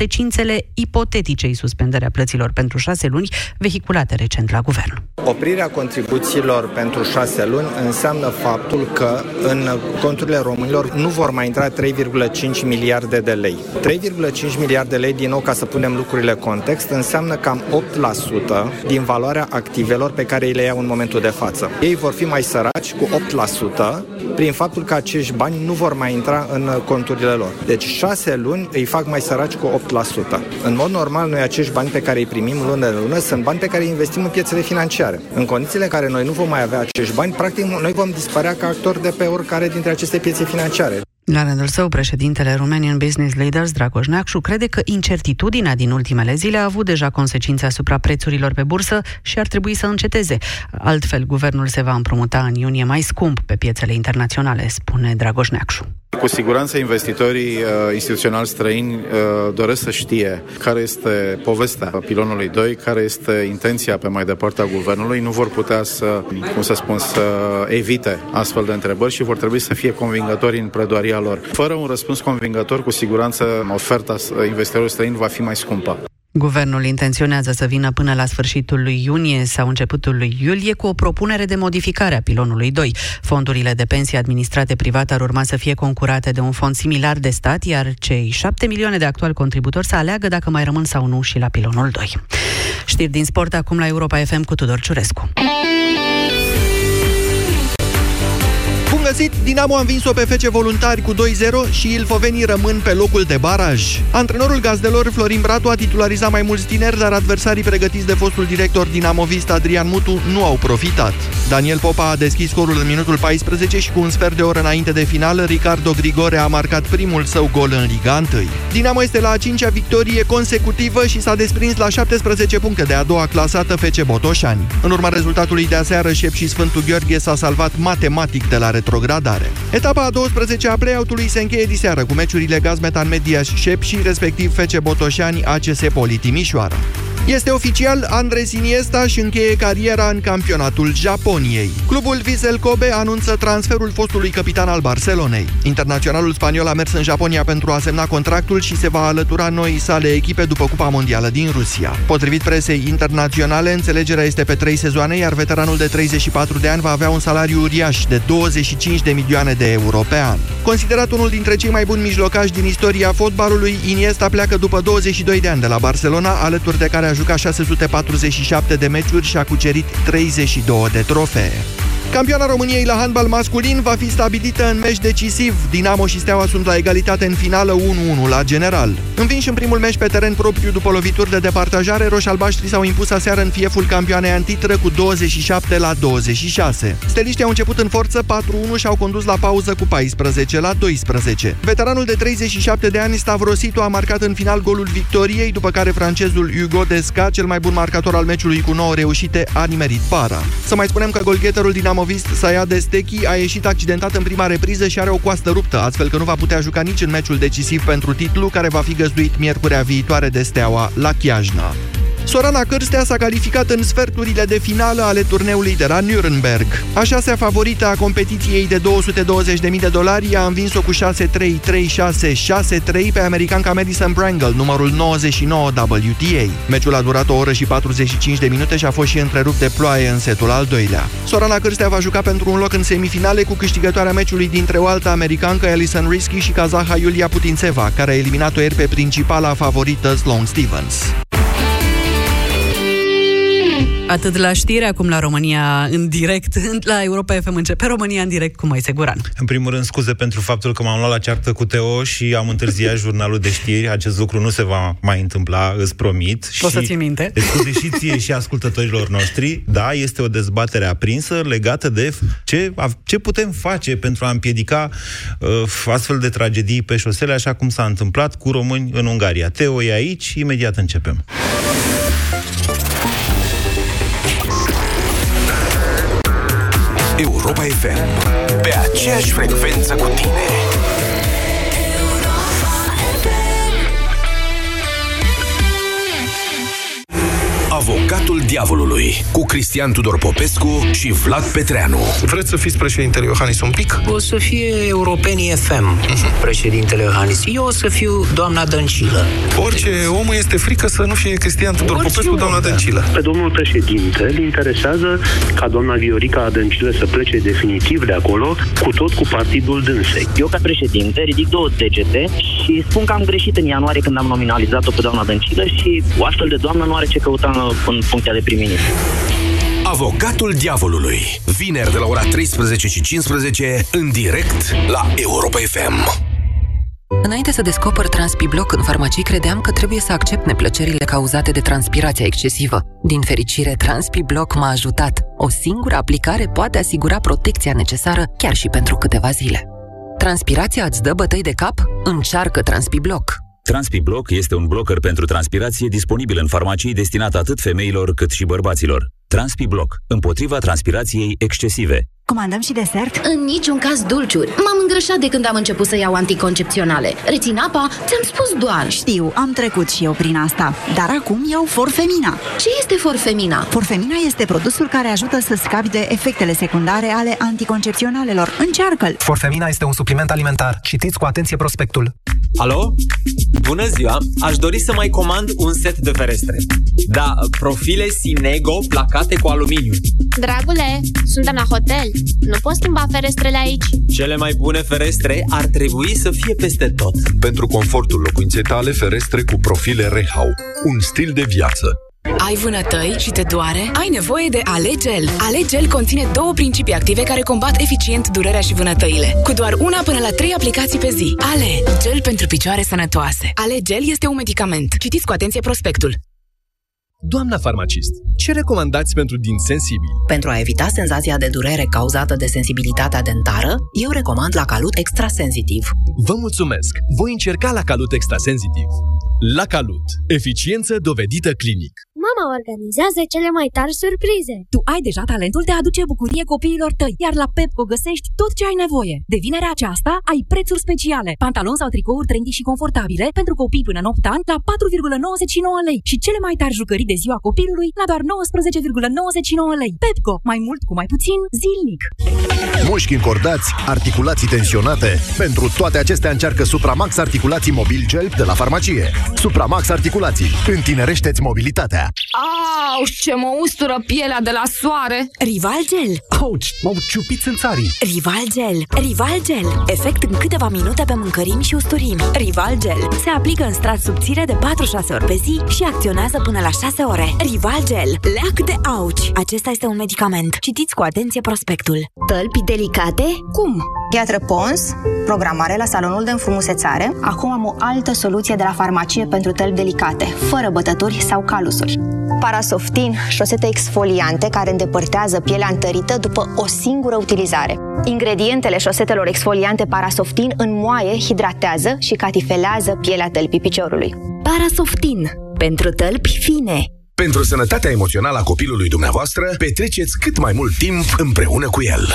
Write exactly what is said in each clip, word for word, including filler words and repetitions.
consecințele ipoteticei suspenderea plăților pentru șase luni, vehiculate recent la guvern. Oprirea contribuțiilor pentru șase luni înseamnă faptul că în conturile românilor nu vor mai intra trei virgulă cinci miliarde de lei. trei virgulă cinci miliarde de lei, din nou, ca să punem lucrurile în context, înseamnă cam opt la sută din valoarea activelor pe care ei le iau în momentul de față. Ei vor fi mai săraci cu opt la sută prin faptul că acești bani nu vor mai intra în conturile lor. Deci șase luni îi fac mai săraci cu opt la sută. În mod normal, noi acești bani pe care îi primim lună de lună sunt bani pe care îi investim în piețele financiare. În condițiile în care noi nu vom mai avea acești bani, practic noi vom dispărea ca actori de pe oricare dintre aceste piețe financiare. La rândul său, președintele Romanian Business Leaders, Dragoș Neacșu, crede că incertitudinea din ultimele zile a avut deja consecințe asupra prețurilor pe bursă și ar trebui să înceteze. Altfel, guvernul se va împrumuta în iunie mai scump pe piețele internaționale, spune Dragoș Neacșu. Cu siguranță investitorii uh, instituționali străini uh, doresc să știe care este povestea pilonului doi, care este intenția pe mai departe a guvernului. Nu vor putea să, cum să spun, să evite astfel de întrebări și vor trebui să fie convingători în predoaria lor. Fără un răspuns convingător, cu siguranță oferta investitorilor străini va fi mai scumpă. Guvernul intenționează să vină până la sfârșitul lui iunie sau începutul lui iulie cu o propunere de modificare a pilonului doi. Fondurile de pensii administrate privat ar urma să fie concurate de un fond similar de stat, iar cei șapte milioane de actuali contributori să aleagă dacă mai rămân sau nu și la pilonul doi. Știri din sport acum la Europa F M cu Tudor Ciurescu. Bun găsit! Dinamo a învins-o pe F C Voluntari cu doi zero și ilfovenii rămân pe locul de baraj. Antrenorul gazdelor, Florin Bratu, a titularizat mai mulți tineri, dar adversarii pregătiți de fostul director dinamovist Adrian Mutu nu au profitat. Daniel Popa a deschis scorul în minutul paisprezece și cu un sfert de oră înainte de final, Ricardo Grigore a marcat primul său gol în Liga unu. Dinamo este la a cincea victorie consecutivă și s-a desprins la șaptesprezece puncte de a doua clasată F C Botoșani. În urma rezultatului de aseară, Șepși și Sfântul Gheorghe s-a salvat matematic de la retrogradare. Etapa a douăsprezecea a play-out-ului se încheie diseară cu meciurile Gazmetan Mediaș-Șepși și respectiv F C Botoșani A C S Poli Timișoara. Este oficial, Andres Iniesta și încheie cariera în campionatul Japoniei. Clubul Vissel Kobe anunță transferul fostului capitan al Barcelonei. Internaționalul spaniol a mers în Japonia pentru a semna contractul și se va alătura noii sale echipe după Cupa Mondială din Rusia. Potrivit presei internaționale, înțelegerea este pe trei sezoane, iar veteranul de treizeci și patru de ani va avea un salariu uriaș de douăzeci și cinci de milioane de euro pe an. Considerat unul dintre cei mai buni mijlocași din istoria fotbalului, Iniesta pleacă după douăzeci și doi de ani de la Barcelona, alături de care a jucat șase sute patruzeci și șapte de meciuri și a cucerit treizeci și două de trofee. Campioana României la handbal masculin va fi stabilită în meci decisiv. Dinamo și Steaua sunt la egalitate în finală unu unu la General. Învinși în primul meci pe teren propriu după lovituri de departajare, roșalbaștrii s-au impus aseară în fieful campioanei în titră cu douăzeci și șapte la douăzeci și șase. Steliștii au început în forță patru unu și au condus la pauză cu paisprezece la doisprezece. Veteranul de treizeci și șapte de ani, Stavrositu, a marcat în final golul victoriei, după care francezul Hugo Desca, cel mai bun marcator al meciului cu nouă reușite, a nimerit bara. Să mai spunem că golgheterul Dinamo Sayad Estechi a ieșit accidentat în prima repriză și are o coastă ruptă, astfel că nu va putea juca nici în meciul decisiv pentru titlu, care va fi găzduit miercurea viitoare de Steaua la Chiajna. Sorana Cârstea s-a calificat în sferturile de finală ale turneului de la Nürnberg. A șasea favorită a competiției de două sute douăzeci de mii de dolari a învins-o cu șase trei, trei șase, șase trei pe americanca Madison Brangle, numărul nouăzeci și nouă W T A. Meciul a durat o oră și patruzeci și cinci de minute și a fost și întrerupt de ploaie în setul al doilea. Sorana Cârstea va juca pentru un loc în semifinale cu câștigătoarea meciului dintre o altă americancă, Alison Risky, și kazaha Iulia Putintseva, care a eliminat-o ieri pe principala favorită, Sloane Stephens. Atât la știri, acum la România în direct, la Europa F M începe România în direct cu Moise Guran. În primul rând, scuze pentru faptul că m-am luat la ceartă cu Teo și am întârziat jurnalul de știri. Acest lucru nu se va mai întâmpla, îți promit. Poți să ții minte. Scuze și ție și ascultătorilor noștri. Da, este o dezbatere aprinsă legată de ce, ce putem face pentru a împiedica uh, astfel de tragedii pe șosele, așa cum s-a întâmplat cu români în Ungaria. Teo e aici, imediat începem. Europa F M, pe aceeași frecvență cu tine. Avocatul diavolului cu Cristian Tudor Popescu și Vlad Petreanu. Vreți să fiți președintele Iohannis un pic? O să fie Europenii F M președintele Iohannis. Eu o să fiu doamna Dăncilă. Orice om este frică să nu fie Cristian Tudor Orice Popescu, doamna Dăncilă. Pe domnul președinte îl interesează ca doamna Viorica Dăncilă să plece definitiv de acolo, cu tot cu partidul dânsei. Eu ca președinte ridic două degete și spun că am greșit în ianuarie când am nominalizat-o pe doamna Dăncilă și o astfel de doamnă nu are ce căuta în funcția de prim-ministru. Avocatul diavolului. Vineri de la ora treisprezece și cincisprezece în direct la Europa F M. Înainte să descoper Transpi-Bloc în farmacii, credeam că trebuie să accept neplăcerile cauzate de transpirația excesivă. Din fericire, Transpi-Bloc m-a ajutat. O singură aplicare poate asigura protecția necesară chiar și pentru câteva zile. Transpirația îți dă bătăi de cap? Încearcă Transpi-Bloc. Transpi-Bloc este un blocker pentru transpirație disponibil în farmacii, destinat atât femeilor cât și bărbaților. Transpi-Bloc, împotriva transpirației excesive. Comandăm și desert? În niciun caz dulciuri. M-am îngrășat de când am început să iau anticoncepționale. Rețin apa? Ți-am spus doar. Știu, am trecut și eu prin asta. Dar acum iau Forfemina. Ce este Forfemina? Forfemina este produsul care ajută să scapi de efectele secundare ale anticoncepționalelor. Încearcă-l! Forfemina este un supliment alimentar. Citiți cu atenție prospectul. Alo? Bună ziua! Aș dori să mai comand un set de ferestre. Da, profile Sinego placate cu aluminiu. Dragule, suntem la hotel. Nu poți schimba ferestrele aici. Cele mai bune ferestre ar trebui să fie peste tot. Pentru confortul locuinței tale, ferestre cu profile Rehau. Un stil de viață. Ai vânătăi și te doare? Ai nevoie de Alegel. Alegel conține două principii active care combat eficient durerea și vânătăile. Cu doar una până la trei aplicații pe zi. Ale, gel pentru picioare sănătoase. Alegel este un medicament. Citiți cu atenție prospectul. Doamna farmacist, ce recomandați pentru dinți sensibili? Pentru a evita senzația de durere cauzată de sensibilitatea dentară, eu recomand la Calut Extrasensitiv. Vă mulțumesc! Voi încerca la Calut Extrasensitiv. La Calut. Eficiență dovedită clinic. Mama organizează cele mai tari surprize. Tu ai deja talentul de a aduce bucurie copiilor tăi, iar la Pepco găsești tot ce ai nevoie. De vinerea aceasta ai prețuri speciale. Pantaloni sau tricouri trendy și confortabile pentru copii până în opt ani la patru virgulă nouăzeci și nouă lei și cele mai tari jucării de ziua copilului la doar nouăsprezece virgulă nouăzeci și nouă lei. Pepco, mai mult cu mai puțin zilnic. Mușchi încordați, articulații tensionate. Pentru toate acestea încearcă SupraMax Articulații Mobil Gel de la farmacie. SupraMax Articulații. Întinerește-ți mobilitatea. Au, ce mă ustură pielea de la soare! Rival Gel. Auci, m-au ciupit în țarii. Rival Gel. Rival Gel. Efect în câteva minute pe mâncărimi și usturimi. Rival Gel. Se aplică în strat subțire de patru șase ori pe zi și acționează până la șase ore. Rival Gel. Leac de auci. Acesta este un medicament. Citiți cu atenție prospectul. Tălpi delicate? Cum? Gheatră Pons, programare la salonul de înfrumusețare. Acum am o altă soluție de la farmacie pentru tălpi delicate, fără bătături sau calusuri. Parasoftin, șosete exfoliante care îndepărtează pielea întărită după o singură utilizare. Ingredientele șosetelor exfoliante Parasoftin înmoaie, hidratează și catifelează pielea tălpii piciorului. Parasoftin, pentru tălpi fine. Pentru sănătatea emoțională a copilului dumneavoastră, petreceți cât mai mult timp împreună cu el.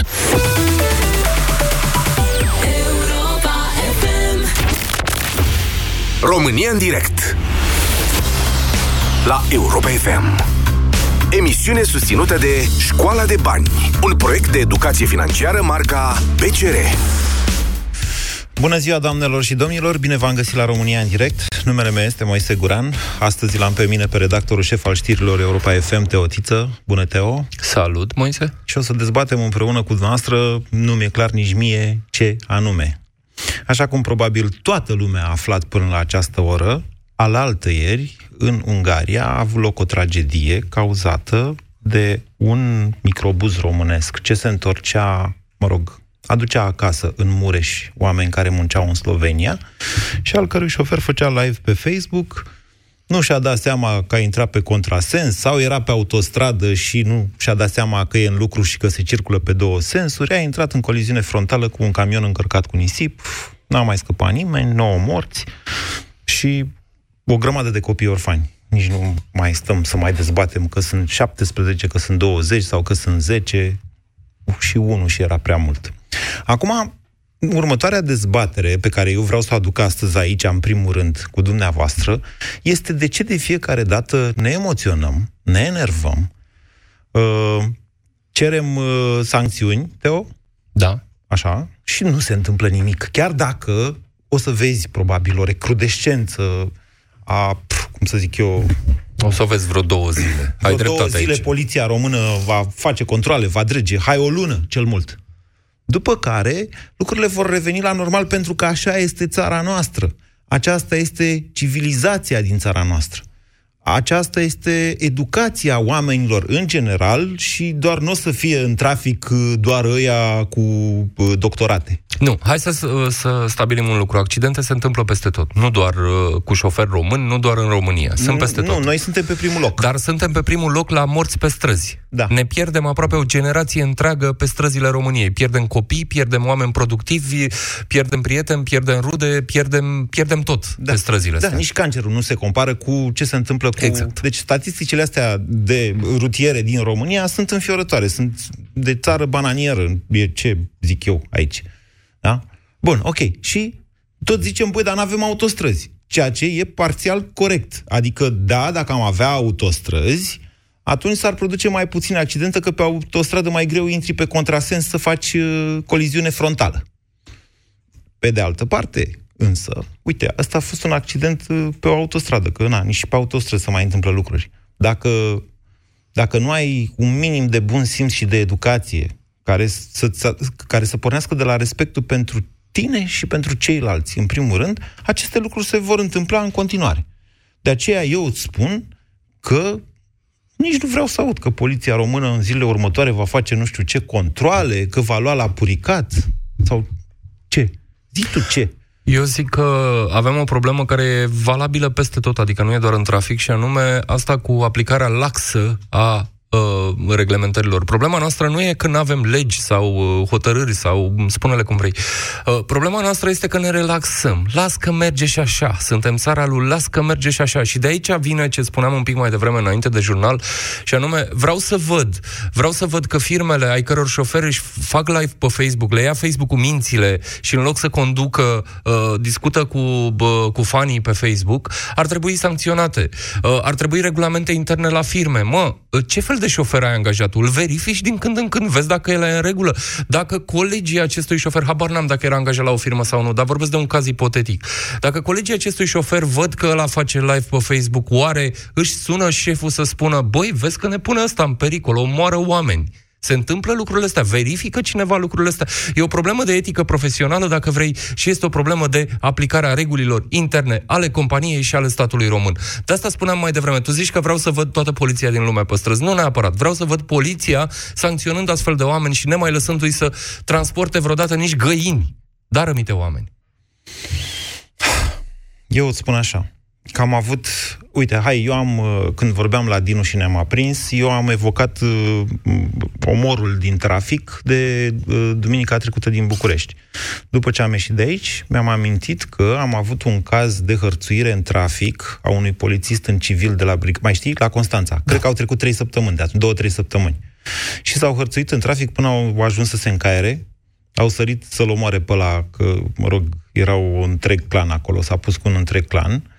România în direct la Europa F M. Emisiune susținută de Școala de Bani, un proiect de educație financiară marca B C R. Bună ziua, doamnelor și domnilor, bine v-am găsit la România în direct. Numele meu este Moise Guran. Astăzi l-am pe mine pe redactorul șef al știrilor Europa F M, Teo Tiță. Bună, Teo! Salut, Moise! Și o să dezbatem împreună cu dumneavoastră, nu mi-e clar nici mie ce anume. Așa cum probabil toată lumea a aflat până la această oră, alaltăieri, în Ungaria, a avut loc o tragedie cauzată de un microbuz românesc ce se întorcea, mă rog, aducea acasă în Mureș oameni care munceau în Slovenia și al cărui șofer făcea live pe Facebook, nu și-a dat seama că a intrat pe contrasens sau era pe autostradă și nu și-a dat seama că e în lucru și că se circulă pe două sensuri, a intrat în coliziune frontală cu un camion încărcat cu nisip, n-a mai scăpat nimeni, nouă morți și o grămadă de copii orfani. Nici nu mai stăm să mai dezbatem că sunt șaptesprezece, că sunt douăzeci sau că sunt zece și unu și era prea mult. Acum, următoarea dezbatere pe care eu vreau să o aduc astăzi aici, în primul rând, cu dumneavoastră, este de ce de fiecare dată ne emoționăm ne enervăm, uh, cerem uh, sancțiuni, Teo? Da. Așa? Și nu se întâmplă nimic. Chiar dacă o să vezi, probabil, o recrudescență a, pf, cum să zic eu... O să vezi vreo două zile. Vreo Ai două zile aici. Poliția română va face controle, va drege, hai o lună, cel mult. După care, lucrurile vor reveni la normal, pentru că așa este țara noastră. Aceasta este civilizația din țara noastră. Aceasta este educația oamenilor în general și doar nu o să fie în trafic doar ăia cu doctorate. Nu, hai să, să stabilim un lucru. Accidente se întâmplă peste tot. Nu doar cu șoferi români, nu doar în România. Sunt peste nu, tot. Nu, noi suntem pe primul loc. Dar suntem pe primul loc la morți pe străzi. Da. Ne pierdem aproape o generație întreagă pe străzile României. Pierdem copii, pierdem oameni productivi, pierdem prieteni, pierdem rude, pierdem, pierdem tot da. Pe străzile astea. Da, nici cancerul nu se compară cu ce se întâmplă cu... Exact. Deci statisticile astea de rutiere din România sunt înfiorătoare. Sunt de țară bananieră. E ce zic eu aici. Da? Bun, ok. Și tot zicem, băi, dar n-avem autostrăzi. Ceea ce e parțial corect. Adică, da, dacă am avea autostrăzi, atunci s-ar produce mai puține accidente, că pe autostradă mai greu intri pe contrasens să faci uh, coliziune frontală. Pe de altă parte, însă, uite, ăsta a fost un accident uh, pe o autostradă, că na, nici pe autostradă se mai întâmplă lucruri. Dacă, dacă nu ai un minim de bun simț și de educație, Care să, care să pornească de la respectul pentru tine și pentru ceilalți, în primul rând, aceste lucruri se vor întâmpla în continuare. De aceea eu îți spun că nici nu vreau să aud că poliția română în zilele următoare va face nu știu ce controale, că va lua la puricat, sau ce? Zici tu ce? Eu zic că avem o problemă care e valabilă peste tot, adică nu e doar în trafic, și anume asta cu aplicarea laxă a reglementărilor. Problema noastră nu e că nu avem legi sau hotărâri sau spune-le cum vrei. Problema noastră este că ne relaxăm. Las că merge și așa. Suntem țara lui, las că merge și așa. Și de aici vine ce spuneam un pic mai devreme înainte de jurnal, și anume, vreau să văd, vreau să văd că firmele ai căror șoferi își fac live pe Facebook, le ia Facebook-ul mințile și în loc să conducă, discută cu, cu fanii pe Facebook, ar trebui sancționate. Ar trebui regulamente interne la firme. Mă, ce fel de de șofer ai angajat, îl verifici din când în când, vezi dacă el e în regulă, dacă colegii acestui șofer, habar n-am dacă era angajat la o firmă sau nu, dar vorbesc de un caz ipotetic, dacă colegii acestui șofer văd că ăla face live pe Facebook, oare își sună șeful să spună, băi, vezi că ne pune ăsta în pericol, omoară oameni? Se întâmplă lucrurile astea? Verifică cineva lucrurile astea? E o problemă de etică profesională, dacă vrei, și este o problemă de aplicare a regulilor interne ale companiei și ale statului român. De asta spuneam mai devreme. Tu zici că vreau să văd toată poliția din lumea pe străzi. Nu neapărat. Vreau să văd poliția sancționând astfel de oameni și nemai lăsându-i să transporte vreodată nici găini, dar rămite oameni. Eu îți spun așa, că am avut... Uite, hai, eu am, când vorbeam la Dinu și ne-am aprins, eu am evocat uh, omorul din trafic de uh, duminica trecută din București. După ce am ieșit de aici, mi-am amintit că am avut un caz de hărțuire în trafic a unui polițist în civil de la Bric, mai știi, la Constanța. Cred că au trecut trei săptămâni de atunci, două, trei săptămâni. Și s-au hărțuit în trafic până au ajuns să se încaiere. Au sărit să-l omoare pe ăla, că, mă rog, era un întreg clan acolo, s-a pus cu un întreg clan.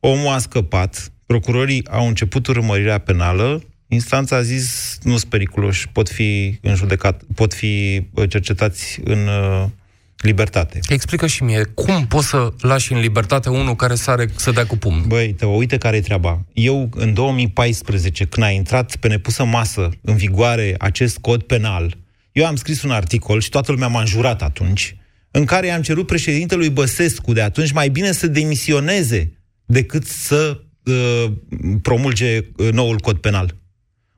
Omul a scăpat, procurorii au început urmărirea penală, instanța a zis, nu sunt periculoși, pot fi în judecat, pot fi cercetați în uh, libertate. Explică și mie, cum poți să lași în libertate unul care sare să dea cu pumn? Băi, te uite care e treaba. Eu, în două mii paisprezece, când a intrat pe nepusă masă în vigoare acest cod penal, eu am scris un articol și toată lumea m-a înjurat atunci, în care i-am cerut președintelui Băsescu de atunci mai bine să demisioneze decât să uh, promulge noul cod penal.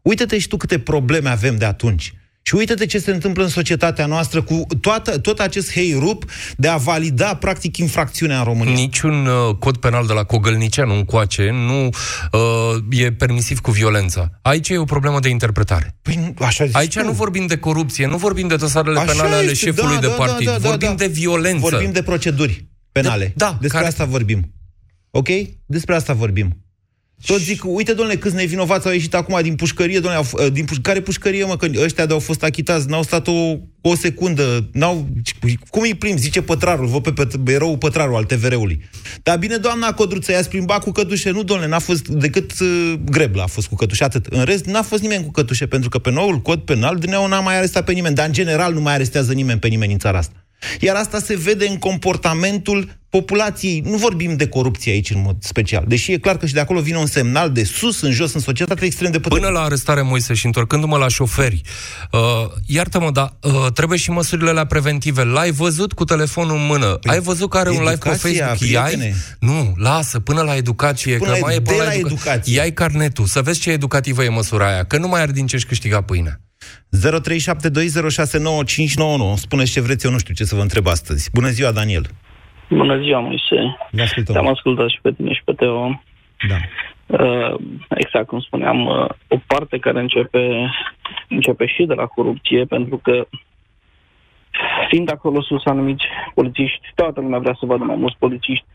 Uite-te și tu câte probleme avem de atunci. Și uite-te ce se întâmplă în societatea noastră cu toată, tot acest heirup de a valida, practic, infracțiunea în România. Niciun uh, cod penal de la Cogălniceanu încoace nu uh, e permisiv cu violența. Aici e o problemă de interpretare. Păi, așa zici Aici tu. Nu vorbim de corupție, nu vorbim de dosarele așa penale este, ale șefului da, de da, partid. Da, da, vorbim da, da. de violență. Vorbim de proceduri penale. De, da, Despre care... asta vorbim. Ok? Despre asta vorbim. Tot zic, uite, domnule, câți nevinovați au ieșit acum din pușcărie, domnule, din puș- care pușcărie, mă, că ăștia de-au fost achitați, n-au stat o, o secundă, n-au... Cum îi plimbi, zice pătrarul, vă pe, pe biroul pătrarul al T V R-ului. Dar bine, doamna Codruță, i-ați plimbat cu cătușe, nu, domnule, n-a fost decât uh, Grebla a fost cu cătușe, atât. În rest, n-a fost nimeni cu cătușe, pentru că pe noul cod penal Dumnezeu n-a mai arestat pe nimeni, dar în general nu mai arestează nimeni pe nimeni în țara asta. Iar asta se vede în comportamentul populației. Nu vorbim de corupție aici în mod special, deși e clar că și de acolo vine un semnal de sus în jos în societate extrem de puternic. Până la arestare, Moise, și întorcându-mă la șoferi, uh, iartă-mă, dar uh, trebuie și măsurile alea preventive. L-ai văzut cu telefonul în mână? Păi, ai văzut că are un live pe Facebook? Iai? Nu, lasă, până la educație. Până că la, mai e până la, la educație. educație. Iai carnetul, să vezi ce educativă e măsura aia, că nu mai ar din ce-și câștiga pâinea. zero trei șapte doi zero șase nouă cinci nouă nouă. Spuneți ce vreți, eu nu știu ce să vă întreb astăzi. Bună ziua, Daniel. Bună ziua, Moise. Te-am ascultat și pe tine și pe Teo. Da. Uh, exact cum spuneam, uh, o parte care începe, începe și de la corupție, pentru că fiind acolo sus anumiți polițiști, toată lumea vrea să vadă mai mulți polițiști,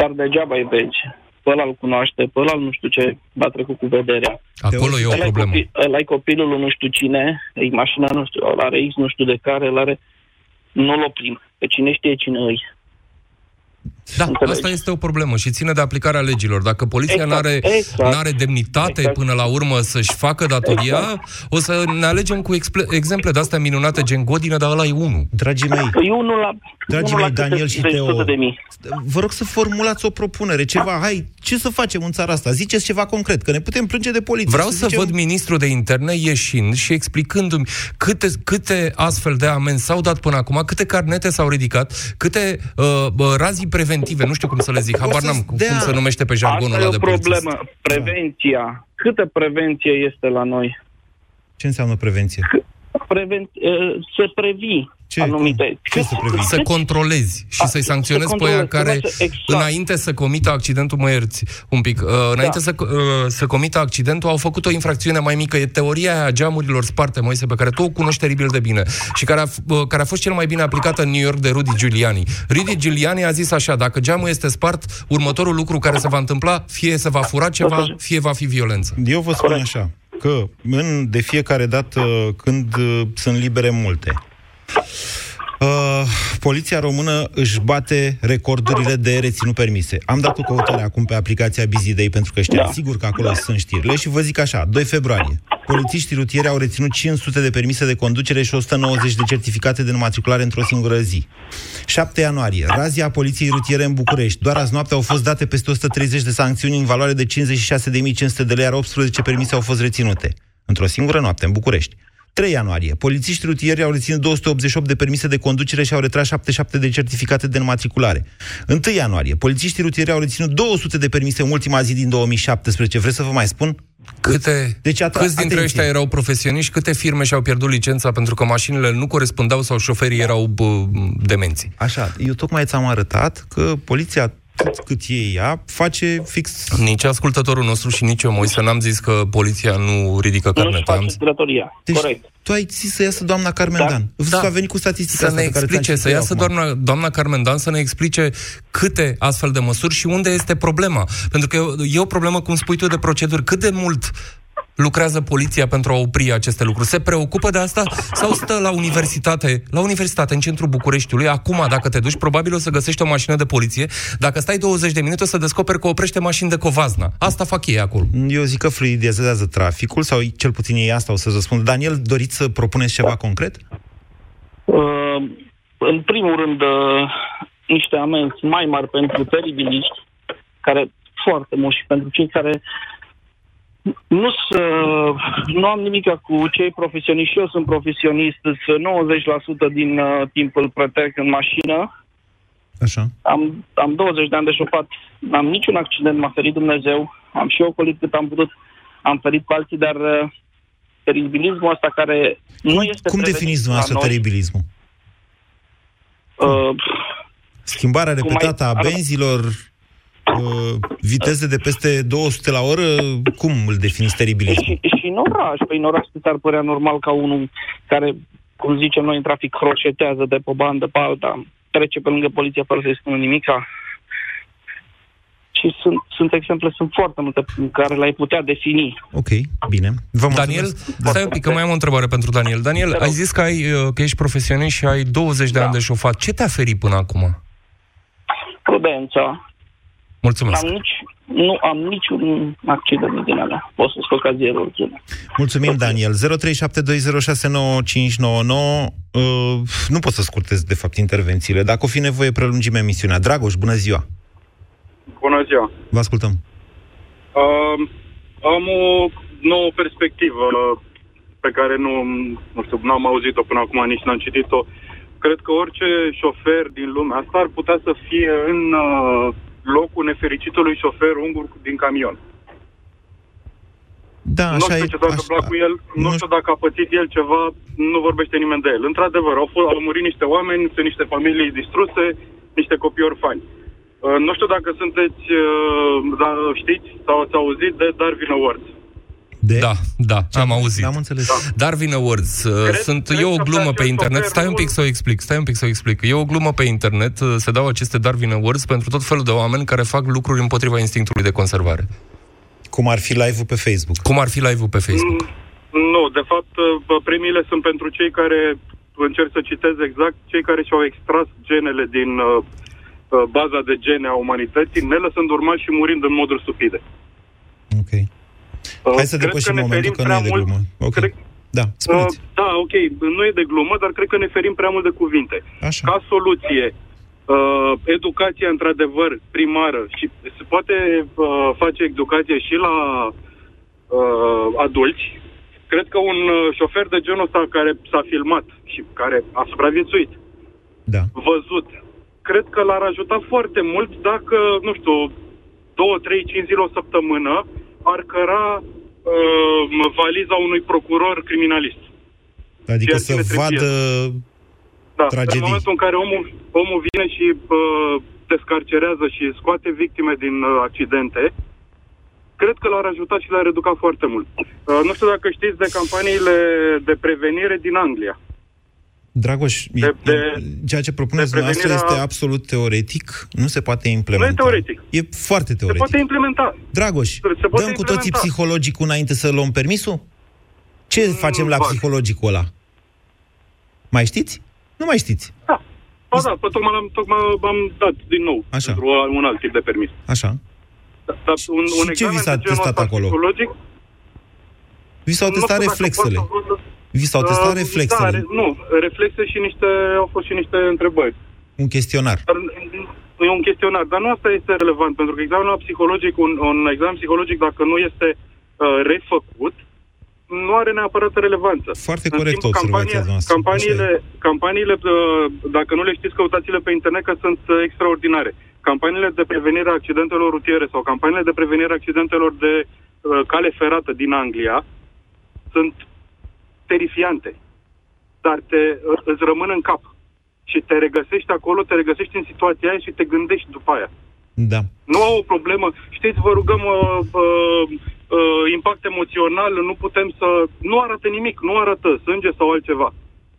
dar degeaba îi vezi. Pe ăla îl cunoaște, pe ăla nu știu ce, a trecut cu vederea. Acolo e o problemă. Ăla-i copilul nu știu cine, e mașina nu știu, ăla are X nu știu de care, ăla are... Nu-l oprim, pe cine știe cine îi. Da, înțelegi? Asta este o problemă și ține de aplicarea legilor. Dacă poliția exact, n-are, exact, n-are demnitate exact. Până la urmă să-și facă datoria, exact. O să ne alegem cu exple- exemple de-astea minunate, gen Godină, dar ăla e unul. Dragii mei, unul la, dragii unul mei la Daniel și Teo, vă rog să formulați o propunere, ceva, hai, ce să facem în țara asta? Ziceți ceva concret, că ne putem plânge de poliție. Vreau să, să zicem... văd ministrul de interne ieșind și explicându-mi câte, câte astfel de amenzi s-au dat până acum, câte carnete s-au ridicat, câte uh, razii preventive. Nu știu cum să le zic, habar n-am cum se numește pe jargonul ăla de polițist. Asta e o problemă. Prevenția. Câtă prevenție este la noi? Ce înseamnă prevenție? Preven... Să previi ce? Anumite. Ce să previi? Să controlezi și A, să-i sancționezi să pe aia care, exact. Înainte să comită accidentul, mă ierți un pic, uh, înainte da. să, uh, să comită accidentul, au făcut o infracțiune mai mică. E teoria aia geamurilor sparte, Moise, pe care tu o cunoști teribil de bine și care a, uh, care a fost cel mai bine aplicată în New York de Rudy Giuliani. Rudy Giuliani a zis așa, dacă geamul este spart, următorul lucru care se va întâmpla, fie se va fura ceva, fie va fi violență. Eu vă spun așa. Că în, de fiecare dată când uh, sunt libere multe, uh, poliția română își bate recordurile de reținut permise. Am dat o căutare acum pe aplicația Busy Day, pentru că știam sigur că acolo sunt știrile, și vă zic așa, doi februarie, polițiștii rutieri au reținut cinci sute de permise de conducere și o sută nouăzeci de certificate de înmatriculare într-o singură zi. șapte ianuarie, razia poliției rutiere în București. Doar azi noapte au fost date peste o sută treizeci de sancțiuni în valoare de cincizeci și șase de mii cinci sute de lei, iar optsprezece permise au fost reținute într-o singură noapte în București. trei ianuarie, polițiștii rutieri au reținut două sute optzeci și opt de permise de conducere și au retras șaptezeci și șapte de certificate de înmatriculare. întâi ianuarie, polițiștii rutieri au reținut două sute de permise în ultima zi din două mii șaptesprezece. Vreți să vă mai spun? Câte, deci atra- câți dintre ăștia erau profesioniști, câte firme și-au pierdut licența pentru că mașinile nu corespundeau sau șoferii erau bă, demenți? Așa, eu tocmai ți-am arătat că poliția, cât, cât e ea, face fix... Nici ascultătorul nostru și nici eu, Moise, n-am zis că poliția nu ridică carnete. Nu-și face trătoria, deci corect. Tu ai zis să iasă doamna Carmen da. Dan. Văzut da. Că a venit cu statistica să asta ne explice, să iasă doamna, doamna Carmen Dan să ne explice câte astfel de măsuri și unde este problema. Pentru că e o problemă, cum spui tu, de proceduri. Cât de mult lucrează poliția pentru a opri aceste lucruri? Se preocupă de asta sau stă la universitate, la universitate în centrul Bucureștiului? Acum, dacă te duci, probabil o să găsești o mașină de poliție. Dacă stai douăzeci de minute, o să descoperi că oprește mașini de covazna. Asta fac ei acolo. Eu zic că fluidizează traficul, sau cel puțin ei asta o să-ți răspund. Daniel, doriți să propuneți ceva concret? Uh, în primul rând, uh, niște amenzi mai mari pentru teribiliști, care foarte mult, și pentru cei care... Nu, nu am nimic cu cei profesioniști, și eu sunt profesionist, nouăzeci la sută din uh, timp îl petrec în mașină. Așa. Am, am douăzeci de ani de șopat, n-am niciun accident, m-a ferit Dumnezeu, am și ocolit cât am putut, am ferit pe alții, dar uh, teribilismul ăsta care cum, nu este... Cum definiți dumneavoastră teribilismul? Uh, Schimbarea repetată mai, a benzilor... viteze de peste două sute la oră, cum îl definiți teribilism? Și, și în oraș, păi în oraș ți-ar părea normal ca unul care, cum zicem noi în trafic, croșetează de pe o bandă pe alta, trece pe lângă poliție fără să-i spună nimica. Și și sunt, sunt exemple, sunt foarte multe în care le-ai putea defini. Ok, bine. Vă mulțumesc. Daniel, stai un pic, că mai am o întrebare pentru Daniel. Daniel, ai zis că, ai, că ești profesionist și ai douăzeci de da. ani de șofat. Ce te-a ferit până acum? Prudența. Mulțumesc. Am nici, nu am niciun accident din alea. Pot să scot azi erori. Mulțumim, Daniel. zero trei șapte doi zero șase nouă cinci nouă nouă. Uh, nu pot să scurtez, de fapt, intervențiile. Dacă o fi nevoie, prelungim emisiunea. Dragoș, bună ziua! Bună ziua! Vă ascultăm. Uh, am o nouă perspectivă pe care nu, nu știu, n-am auzit-o până acum, nici n-am citit-o. Cred că orice șofer din lumea asta ar putea să fie în... Uh, locul nefericitului șofer ungur din camion. Da, așa nu știu ce s-a întâmplat cu el, nu știu dacă a pățit el ceva, nu vorbește nimeni de el. Într-adevăr, au, f- au murit niște oameni, sunt niște familii distruse, niște copii orfani. Uh, nu știu dacă sunteți, uh, da, știți sau ați auzit de Darwin Awards. De? Da, da, ce am auzit. Am înțeles. Da. Darwin Awards. Uh, sunt eu o glumă pe internet. Stai un pic să o explic. Stai un pic să o explic. E o glumă pe internet. Uh, se dau aceste Darwin Awards pentru tot felul de oameni care fac lucruri împotriva instinctului de conservare. Cum ar fi live-ul pe Facebook? Cum ar fi live-ul pe Facebook? Mm, nu, de fapt, premiile sunt pentru cei care, încerc să citez exact, cei care și-au extras genele din uh, baza de gene a umanității, ne lăsând urmași și murind în moduri stupide. Ok. Hai să depășim momentul, că nu e de glumă. Okay. Cred... Da, spuneți. Uh, da, ok, nu e de glumă, dar cred că ne ferim prea mult de cuvinte. Așa. Ca soluție, uh, educația, într-adevăr, primară, și se poate uh, face educație și la uh, adulți. Cred că un șofer de genul ăsta care s-a filmat și care a supraviețuit, da. văzut, cred că l-ar ajuta foarte mult dacă, nu știu, două, trei, cinci zile o săptămână, ar căra uh, valiza unui procuror criminalist. Adică să vadă da, tragedii. În momentul în care omul, omul vine și uh, descarcerează și scoate victime din uh, accidente, cred că l-ar ajuta și l-ar educa foarte mult. Uh, nu știu dacă știți de campaniile de prevenire din Anglia. Dragoș, de, de, ceea ce propuneți dumneavoastră prevenirea... este absolut teoretic, nu se poate implementa. Nu e teoretic. E foarte teoretic. Se poate implementa. Dragoș, se poate dăm implementa. Cu toții psihologicul înainte să luăm permisul? Ce nu facem la fac. Psihologicul ăla? Mai știți? Nu mai știți. Da, ba, da pă, tocmai, am, tocmai am dat din nou Așa. pentru un alt tip de permis. Așa. Da, da, un, și un ce vi s-a testat acolo? Psihologic? Vi s-au testat reflexele. Vi s-au testat uh, reflexele? Da, nu, reflexe și niște, au fost și niște întrebări. Un chestionar. Dar, e un chestionar, dar nu asta este relevant, pentru că examenul psihologic, un, un examen psihologic, dacă nu este uh, refăcut, nu are neapărat relevanță. Foarte corect observația noastră. Campaniile, campaniile uh, dacă nu le știți, căutați-le pe internet, că sunt uh, extraordinare. Campaniile de prevenire a accidentelor rutiere sau campaniile de prevenire a accidentelor de uh, cale ferată din Anglia sunt terifiante, dar te, îți rămân în cap și te regăsești acolo, te regăsești în situația aia și te gândești după aia. Da. Nu au o problemă, știți, vă rugăm uh, uh, uh, impact emoțional, nu putem să... Nu arată nimic, nu arată sânge sau altceva.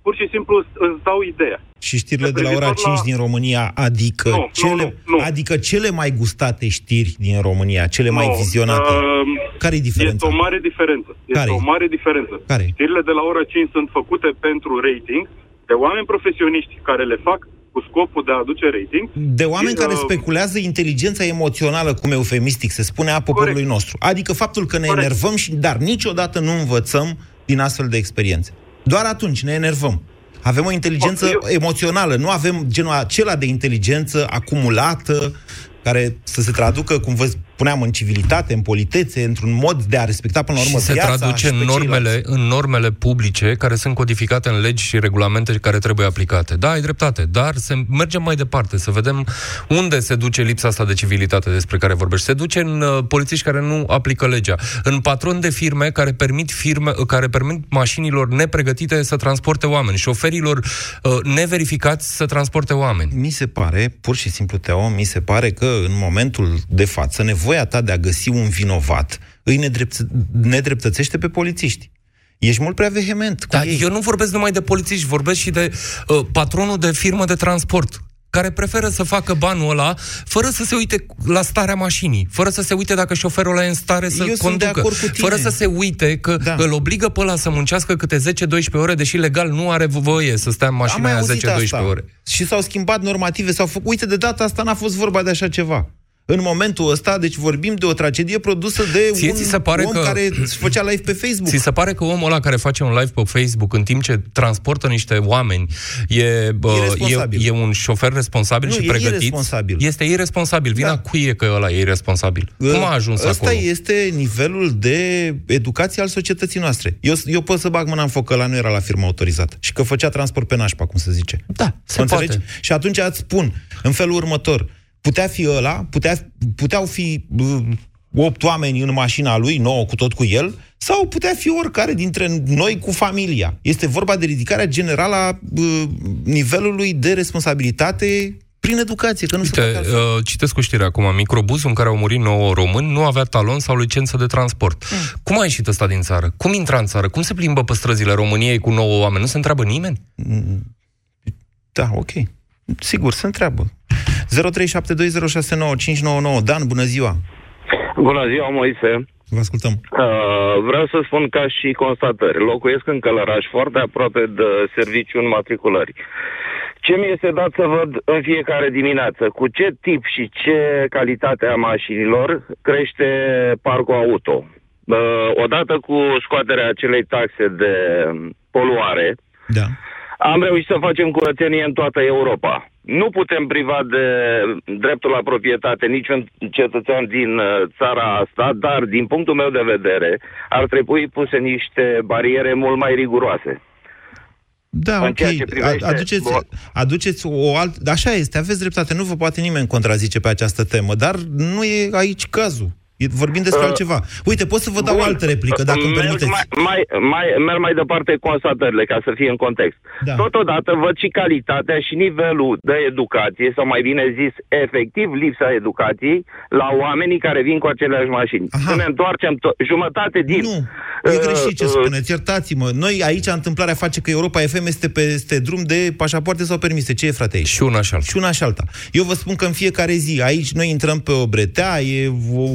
Pur și simplu îți dau ideea. Și știrile de, de la ora cinci la... din România, adică, nu, cele, nu, nu, nu. adică cele mai gustate știri din România, cele nu. mai vizionate. Uh, Care-i diferența? Este o mare diferență. Este Care-i? o mare diferență. Care-i? Știrile de la ora cinci sunt făcute pentru rating, de oameni profesioniști care le fac cu scopul de a aduce rating. De oameni și, care uh... speculează inteligența emoțională, cum eufemistic se spune, a poporului Corect. nostru. Adică faptul că ne Corect. enervăm, și, dar niciodată nu învățăm din astfel de experiențe. Doar atunci ne enervăm. Avem o inteligență eu... emoțională, nu avem genul acela de inteligență acumulată, care să se traducă, cum vă spuneam, în civilitate, în politețe, într-un mod de a respecta până la urmă viața. Și se traduce în normele, în normele publice care sunt codificate în legi și regulamente care trebuie aplicate. Da, ai dreptate, dar să mergem mai departe, să vedem unde se duce lipsa asta de civilitate despre care vorbești. Se duce în uh, polițiști care nu aplică legea, în patroni de firme care permit, firme, care permit mașinilor nepregătite să transporte oameni, șoferilor uh, neverificați să transporte oameni. Mi se pare, pur și simplu, Teo, mi se pare că în momentul de față, nevoia ta de a găsi un vinovat îi nedrept- nedreptățește pe polițiști. Ești mult prea vehement cu da, ei. Eu nu vorbesc numai de polițiști, vorbesc și de uh, patronul de firmă de transport, care preferă să facă banul ăla fără să se uite la starea mașinii, fără să se uite dacă șoferul ăla e în stare să Eu conducă, fără să se uite că da. îl obligă pe ăla să muncească câte zece-doisprezece ore, deși legal nu are voie să stea în mașina aia zece-doisprezece ore. Și s-au schimbat normative, s-au făcut... Uite, de data asta n-a fost vorba de așa ceva. În momentul ăsta, deci vorbim de o tragedie produsă de Ție, un om că... care își făcea live pe Facebook. Ți se pare că omul ăla care face un live pe Facebook în timp ce transportă niște oameni e, e, e, e un șofer responsabil nu, și pregătit? Irresponsabil. Este irresponsabil. Vina da. cuie că ăla e irresponsabil. Cum a ajuns ăsta acolo? Ăsta este nivelul de educație al societății noastre. Eu, eu pot să bag mâna în foc că ăla nu era la firmă autorizată și că făcea transport pe nașpa, cum se zice. Da, se înțelegi? Poate. Și atunci îți spun în felul următor... Putea fi ăla, putea, puteau fi opt oameni în mașina lui, nouă cu tot cu el, sau putea fi oricare dintre noi cu familia. Este vorba de ridicarea generală a uh, nivelului de responsabilitate prin educație. Că nu Uite, se uh, citesc o știre acum. Microbuzul în care au murit nouă români nu avea talon sau licență de transport. Mm. Cum a ieșit ăsta din țară? Cum intra în țară? Cum se plimbă pe străzile României cu nouă oameni? Nu se întreabă nimeni? Da, ok. Sigur, se întreabă. zero trei șapte doi zero șase nouă cinci nouă nouă. Dan, bună ziua! Bună ziua, Moise! Vă ascultăm! Uh, vreau să spun ca și constatări. Locuiesc în Călăraș, foarte aproape de serviciul înmatriculării. Ce mi este dat să văd în fiecare dimineață? Cu ce tip și ce calitate a mașinilor crește parcul auto? Uh, odată cu scoaterea acelei taxe de poluare... Da. Am reușit să facem curățenie în toată Europa. Nu putem priva de dreptul la proprietate niciun cetățean din țara asta, dar, din punctul meu de vedere, ar trebui puse niște bariere mult mai riguroase. Da, ok. Privește... Aduceți, aduceți o altă... Așa este, aveți dreptate. Nu vă poate nimeni contrazice pe această temă, dar nu e aici cazul. Vorbim despre uh, altceva. Uite, pot să vă dau o altă replică, dacă îmi permiteți. Mai, mai, mai, merg mai departe constatările, ca să fie în context. Da. Totodată văd și calitatea și nivelul de educație, sau mai bine zis, efectiv lipsa educației, la oamenii care vin cu aceleași mașini. Aha. Să ne întoarcem to- jumătate din... Nu, e greșit ce uh, spuneți, iertați-mă. Noi aici întâmplarea face că Europa F M este peste drum de pașapoarte sau permise. Ce e, frate, aici? Și una și alta. Și una și alta. Eu vă spun că în fiecare zi aici noi intrăm pe o bretea, e o...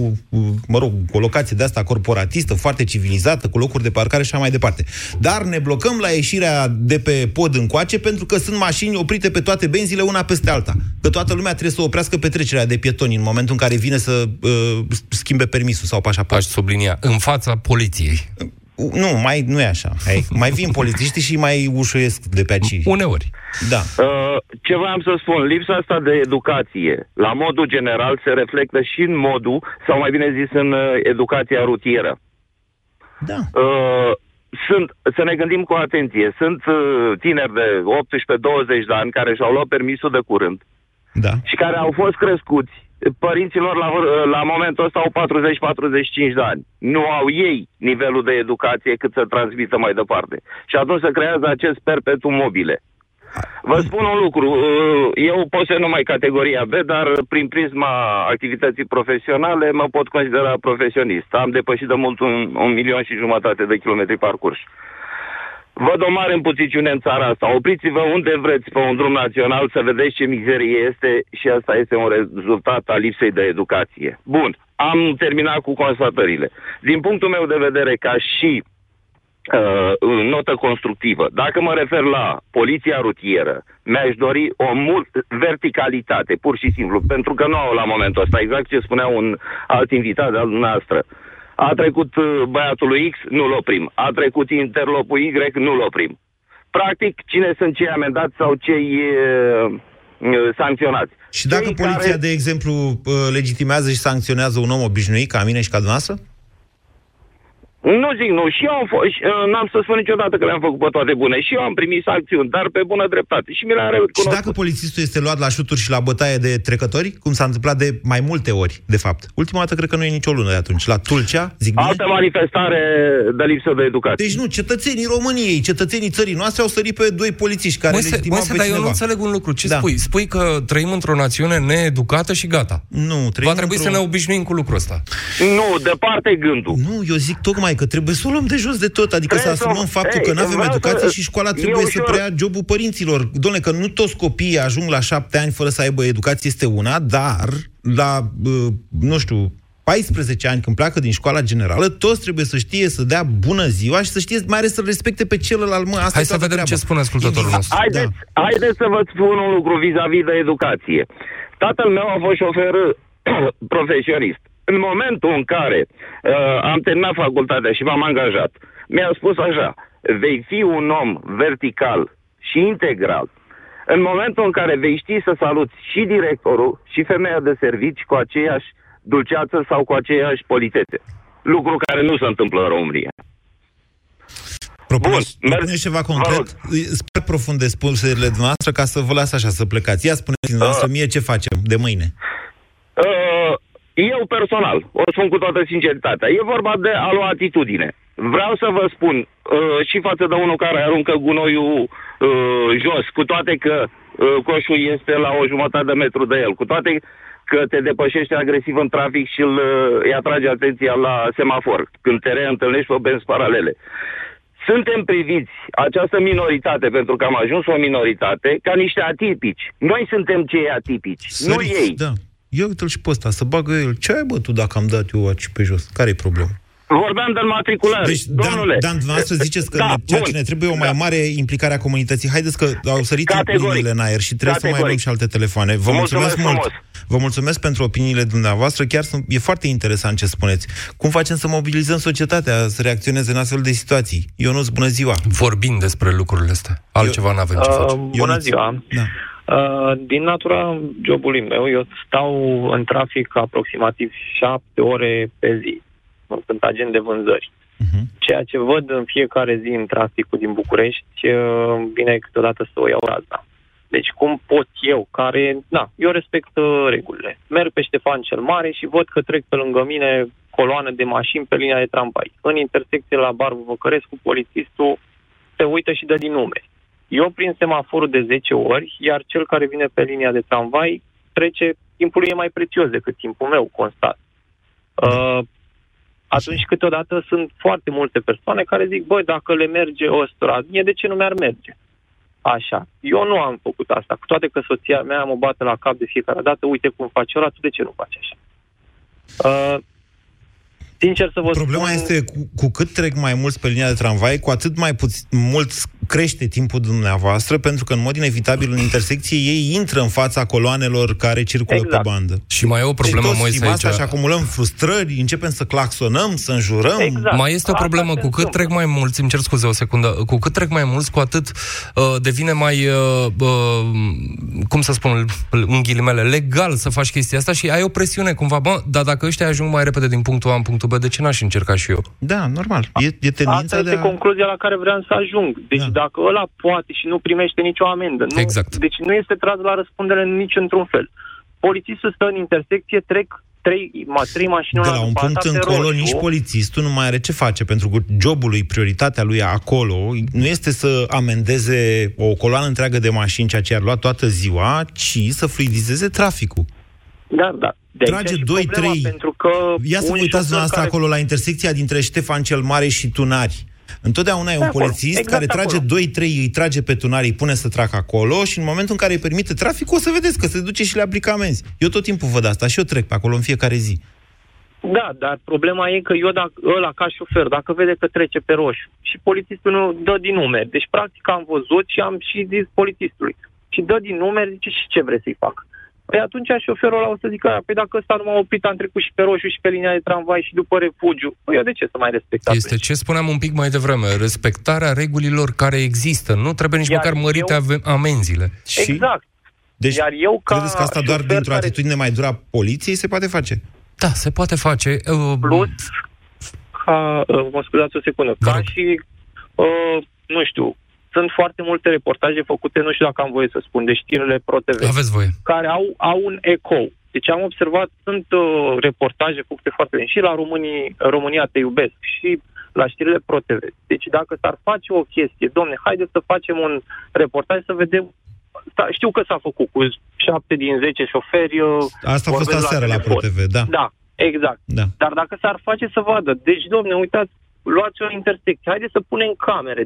mă rog, o locație de asta corporatistă, foarte civilizată, cu locuri de parcare și așa mai departe. Dar ne blocăm la ieșirea de pe pod încoace pentru că sunt mașini oprite pe toate benzile, una peste alta. Că toată lumea trebuie să oprească petrecerea de pietoni în momentul în care vine să uh, schimbe permisul sau pașaportul. Aș sublinia, în fața poliției. Nu, mai nu e așa. Hai, mai vin polițiștii și mai ușuiesc de pe aici. Uneori. Da. Uh, ce voiam să spun, lipsa asta de educație, la modul general, se reflectă și în modul, sau mai bine zis, în uh, educația rutieră. Da. Uh, sunt, să ne gândim cu atenție, sunt uh, tineri de optsprezece-douăzeci de ani care și-au luat permisul de curând. Da. Și care au fost crescuți. Părinților la, la momentul ăsta au patruzeci-patruzeci și cinci de ani. Nu au ei nivelul de educație cât să transmită mai departe. Și atunci se creează acest perpetuum mobile. Vă spun un lucru, eu posed numai categoria B, dar prin prisma activității profesionale mă pot considera profesionist. Am depășit de mult un, un milion și jumătate de kilometri parcurși. Văd o mare împuțiciune în țara asta. Opriți-vă unde vreți pe un drum național să vedeți ce mizerie este și asta este un rezultat al lipsei de educație. Bun, am terminat cu constatările. Din punctul meu de vedere, ca și uh, notă constructivă, dacă mă refer la poliția rutieră, mi-aș dori o mult verticalitate, pur și simplu, pentru că nu au la momentul ăsta, exact ce spunea un alt invitat de al dumneavoastră. A trecut băiatul X, nu-l oprim. A trecut interlopul Y, nu-l oprim. Practic, cine sunt cei amendați sau cei e, sancționați? Și dacă cei poliția, care... de exemplu, legitimează și sancționează un om obișnuit, ca mine și ca dumneavoastră? Nu zic nu. Și eu am fost, n-am să spun niciodată că le-am făcut pe toate bune. Și eu am primit sancțiuni, dar pe bună dreptate. Și mi le-am recunoscut. Și dacă polițistul este luat la șuturi și la bătaie de trecători, cum s-a întâmplat de mai multe ori, de fapt. Ultima dată cred că nu e nicio lună de atunci. La Tulcea, zic bine? Altă manifestare de lipsă de educație. Deci nu, cetățenii României, cetățenii țării noastre au sărit pe doi polițiști care Moise, le legitimau pe cineva. Dar eu nu înțeleg un lucru. Ce da. spui? Spui că trăim într-o națiune needucată și gata. Nu, trăim Va trebui într-o... să ne obișnuim cu lucrul ăsta. Nu, departe gândul. Nu, eu zic tocmai numai că trebuie să o luăm de jos de tot, adică trebuie să asumăm faptul ei, că nu avem educație să... și școala trebuie să preia jobul părinților. Doamne, că nu toți copiii ajung la șapte ani fără să aibă educație, este una, dar la, nu știu, paisprezece ani, când pleacă din școala generală, toți trebuie să știe să dea bună ziua și să știe mai ales să respecte pe celălalt. Mă, asta hai să vedem treaba. Ce spune ascultătorul nostru. Haideți, da. haideți să vă spun un lucru vis-a-vis de educație. Tatăl meu a fost șofer profesionist. În momentul în care uh, am terminat facultatea și m-am angajat, mi-a spus așa: vei fi un om vertical și integral în momentul în care vei ști să saluți și directorul și femeia de servici cu aceeași dulceață sau cu aceeași politețe. Lucru care nu se întâmplă în România. Propuneți propune ceva concret? Sper profund de spunerile dumneavoastră ca să vă las așa să plecați. Ia spuneți dumneavoastră mie ce facem de mâine. Uh, eu personal, o spun cu toată sinceritatea, e vorba de a lua atitudine. Vreau să vă spun uh, și față de unul care aruncă gunoiul uh, jos, cu toate că uh, coșul este la o jumătate de metru de el, cu toate că te depășește agresiv în trafic și îl, îi atrage atenția la semafor, când te reîntâlnești pe benzi paralele. Suntem priviți, această minoritate, pentru că am ajuns o minoritate, ca niște atipici. Noi suntem cei atipici, Săriți, nu ei. Da. Eu uite-l și pe ăsta, să bagă el. Ce ai, bă, tu, dacă am dat eu aici pe jos? Care-i problema? Vorbeam de matriculare, deci, domnule. Dan, dumneavoastră ziceți că da, ceea bun. ce ne trebuie o mai da. mare implicare a comunității. Haideți că au sărit opiniile în aer și trebuie Categoric. să mai luăm și alte telefoane. Vă mulțumesc, mulțumesc mult. Frumos. Vă mulțumesc pentru opiniile dumneavoastră. Chiar sunt, e foarte interesant ce spuneți. Cum facem să mobilizăm societatea să reacționeze în astfel de situații? Ionuț, bună ziua. Vorbim despre lucrurile astea. Altceva eu... n-avem uh, ce face. Bună Ionuț. ziua. Da. Uh, din natura jobului meu, eu stau în trafic aproximativ șapte ore pe zi. Sunt agent de vânzări. Uh-huh. Ceea ce văd în fiecare zi în traficul din București, vine câteodată să o iau raza. Deci cum pot eu, care, na, eu respect regulile. Merg pe Ștefan cel Mare și văd că trec pe lângă mine coloană de mașini pe linia de tramvai. În intersecție la Barbu Văcărescu, polițistul se uită și dă din numeri. Eu prind semaforul de zece ori, iar cel care vine pe linia de tramvai trece, timpul e mai prețios decât timpul meu, constat. Uh, Atunci câteodată sunt foarte multe persoane care zic, băi, dacă le merge ăstora, mie de ce nu mi-ar merge? Așa. Eu nu am făcut asta, cu toate că soția mea mă bate la cap de fiecare dată, uite cum face ăla, tu de ce nu faci așa? Uh, sincer să vă Problema spun... este, cu, cu cât trec mai mulți pe linia de tramvai, cu atât mai puț- mult crește timpul dumneavoastră, pentru că în mod inevitabil în intersecție ei intră în fața coloanelor care circulă exact. pe bandă. Și mai e o problemă, deci, Moise, aici. Și acumulăm frustrări, începem să claxonăm, să înjurăm. Exact. Mai este o problemă, asta cu cât trec mai mulți, îmi cer scuze o secundă, cu cât trec mai mulți, cu atât uh, devine mai, uh, uh, cum să spun, în ghilimele, legal să faci chestia asta și ai o presiune cumva, bă, dar dacă ăștia ajung mai repede din punctul A în punctul B, de ce n-aș încerca și eu? Da, normal. E, e tendința asta este de a... concluzia la care vreau să ajung. Deci da. Dacă ăla poate și nu primește nicio amendă, nu, exact. Deci nu este tras la răspundere nici într-un fel. Polițistul stă în intersecție, trec trei, ma, trei mașini de la un punct încolo, roșu. Nici polițistul nu mai are ce face, pentru că jobul lui, prioritatea lui acolo nu este să amendeze o coloană întreagă de mașini, ceea ce i-ar lua toată ziua, ci să fluidizeze traficul. Da, da. De Trage doi trei. Pentru că ia să vă uitați dumneavoastră care... acolo la intersecția dintre Ștefan cel Mare și Tunari. Întotdeauna e un acolo, polițist exact care trage doi trei, îi trage pe Tunari, îi pune să treacă acolo și în momentul în care îi permite traficul, o să vedeți că se duce și le aplică amenzi. Eu tot timpul văd asta și eu trec pe acolo în fiecare zi. Da, dar problema e că eu, dacă, ăla ca șofer, dacă vede că trece pe roșu și polițistul nu dă din numeri, deci practic am văzut și am și zis polițistului, și dă din numeri, zice, și ce vrei să-i fac? Păi atunci șoferul ăla o să zică, păi dacă ăsta nu m-a oprit, am trecut și pe roșu și pe linia de tramvai și după refugiu. Păi eu de ce să mai respect? Este ce spuneam un pic mai devreme, respectarea regulilor care există. Nu trebuie nici Iar măcar mărite eu... amenziile. Exact. Deci, Iar eu ca credeți că asta doar dintr-o care... atitudine mai dură a poliției se poate face? Da, se poate face. Plus, ca, mă scuzați o secundă, Dar... ca și, uh, nu știu... Sunt foarte multe reportaje făcute, nu știu dacă am voie să spun, de știrile Pro T V, care au, au un ecou. Deci am observat, sunt uh, reportaje făcute foarte bine și la România, România te iubesc și la știrile Pro T V. Deci dacă s-ar face o chestie, domne, haideți să facem un reportaj să vedem. Știu că s-a făcut cu șapte din zece șoferi. Asta a fost aseară la, la Pro T V, da. Da, exact. Da. Dar dacă s-ar face să vadă, deci domne, uitați, luați o intersecție, haideți să punem camere.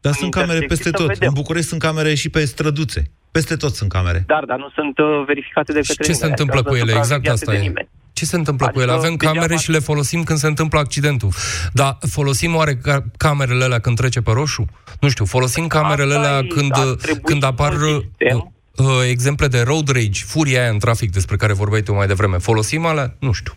Dar sunt camere peste tot. Vedem. În București sunt camere și pe străduțe. Peste tot sunt camere. Dar, dar nu sunt uh, verificate de și către ce nimeni. Ce se întâmplă cu ele? Exact asta e. Ce se întâmplă adică cu ele? Avem camere și le folosim când se întâmplă accidentul. Dar folosim oare ca- camerele alea când trece pe roșu? Nu știu, folosim camerele alea ai, când, când apar uh, uh, exemple de road rage, furia aia în trafic despre care vorbeai tu mai devreme. Folosim alea? Nu știu.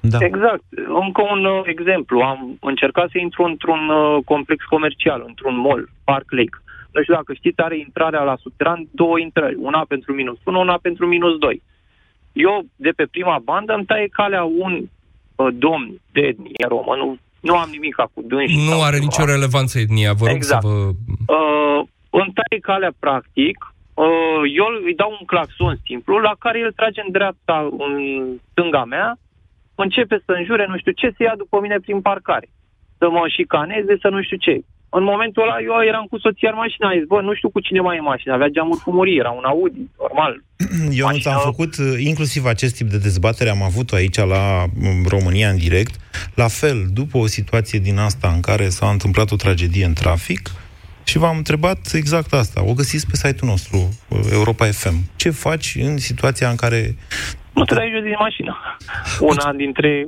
Da. Exact. Încă un uh, exemplu. Am încercat să intru într-un uh, complex comercial, într-un mall, Park Lake. Nu știu dacă știți, are intrarea la subteran, două intrări. Una pentru minus unu, una pentru minus doi. Eu, de pe prima bandă, îmi taie calea un uh, domn de etnie română. Nu, nu am nimica cu dânsi. Nu are nicio relevanță etnia, vă rog exact. să vă... Uh, îmi taie calea, practic. Uh, eu îi dau un claxon simplu, la care el trage în dreapta, în stânga mea, începe să înjure, nu știu ce, să ia după mine prin parcare. Să mă șicaneze, să nu știu ce. În momentul ăla, eu eram cu soția în mașină, a zis, bă, nu știu cu cine mai e mașina, avea geamuri fumurii, era un Audi, normal. Eu mașina... am făcut, inclusiv acest tip de dezbatere, am avut-o aici la România în direct. La fel, după o situație din asta în care s-a întâmplat o tragedie în trafic, și v-am întrebat exact asta. O găsiți pe site-ul nostru, Europa F M. Ce faci în situația în care... Nu te dai jos din mașină. Una dintre...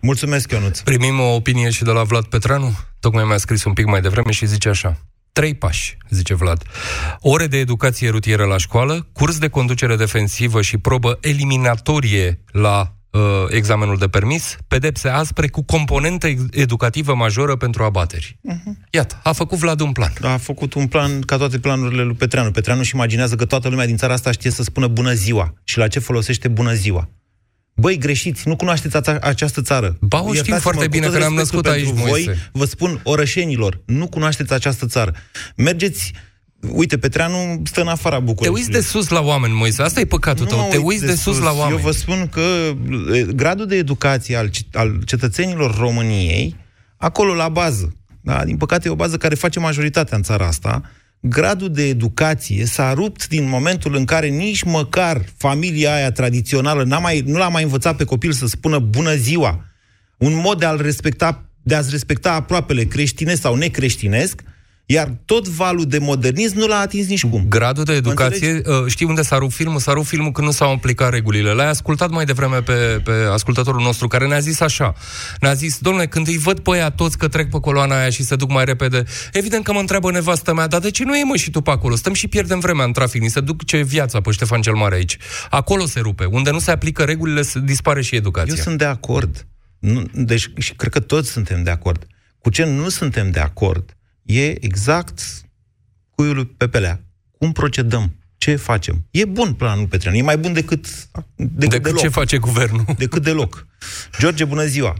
Mulțumesc, Ionuț. Primim o opinie și de la Vlad Petreanu. Tocmai mi-a scris un pic mai devreme și zice așa. Trei pași, zice Vlad. Ore de educație rutieră la școală, curs de conducere defensivă și probă eliminatorie la uh, examenul de permis, pedepse aspre cu componentă educativă majoră pentru abateri. Uh-huh. Iată, a făcut Vlad un plan. A făcut un plan ca toate planurile lui Petreanu. Petreanu își imaginează că toată lumea din țara asta știe să spună bună ziua și la ce folosește bună ziua. Băi, greșiți, nu cunoașteți această țară. Ba, o știm foarte bine că ne-am născut aici, voi, Moise. Vă spun, orășenilor, nu cunoașteți această țară. Mergeți, uite, Petreanu stă în afara Bucureștiului. Te uiți de sus la oameni, Moise, asta e păcatul nu tău, te uiți de, de sus la oameni. Eu vă spun că gradul de educație al, al cetățenilor României, acolo la bază, da? Din păcate e o bază care face majoritatea în țara asta, gradul de educație s-a rupt din momentul în care nici măcar familia aia tradițională n-a mai, nu l-a mai învățat pe copil să spună bună ziua. Un mod de a-l respecta, de a-ți respecta aproapele creștinesc sau necreștinesc, iar tot valul de modernism nu l-a atins nicicum. Gradul de educație, știi unde s-a rupt filmul? S-a rupt filmul când nu s-au aplicat regulile. L-ai ascultat mai devreme pe, pe ascultătorul nostru care ne-a zis așa. Ne-a zis, domnule, când îi văd pe aia toți că trec pe coloana aia și se duc mai repede, evident că mă întreabă nevastă mea, dar de ce nu e mă și tu pe acolo? Stăm și pierdem vremea în trafic, ni se duce viața pe Ștefan cel Mare aici. Acolo se rupe. Unde nu se aplică regulile, dispare și educația. Eu sunt de acord. Deci, și cred că toți suntem de acord. Cu ce nu suntem de acord e exact cuiul lui Pepelea. Cum procedăm? Ce facem? E bun planul Petreanu. E mai bun decât decât, decât deloc. Ce face guvernul. Decât deloc. George, bună ziua!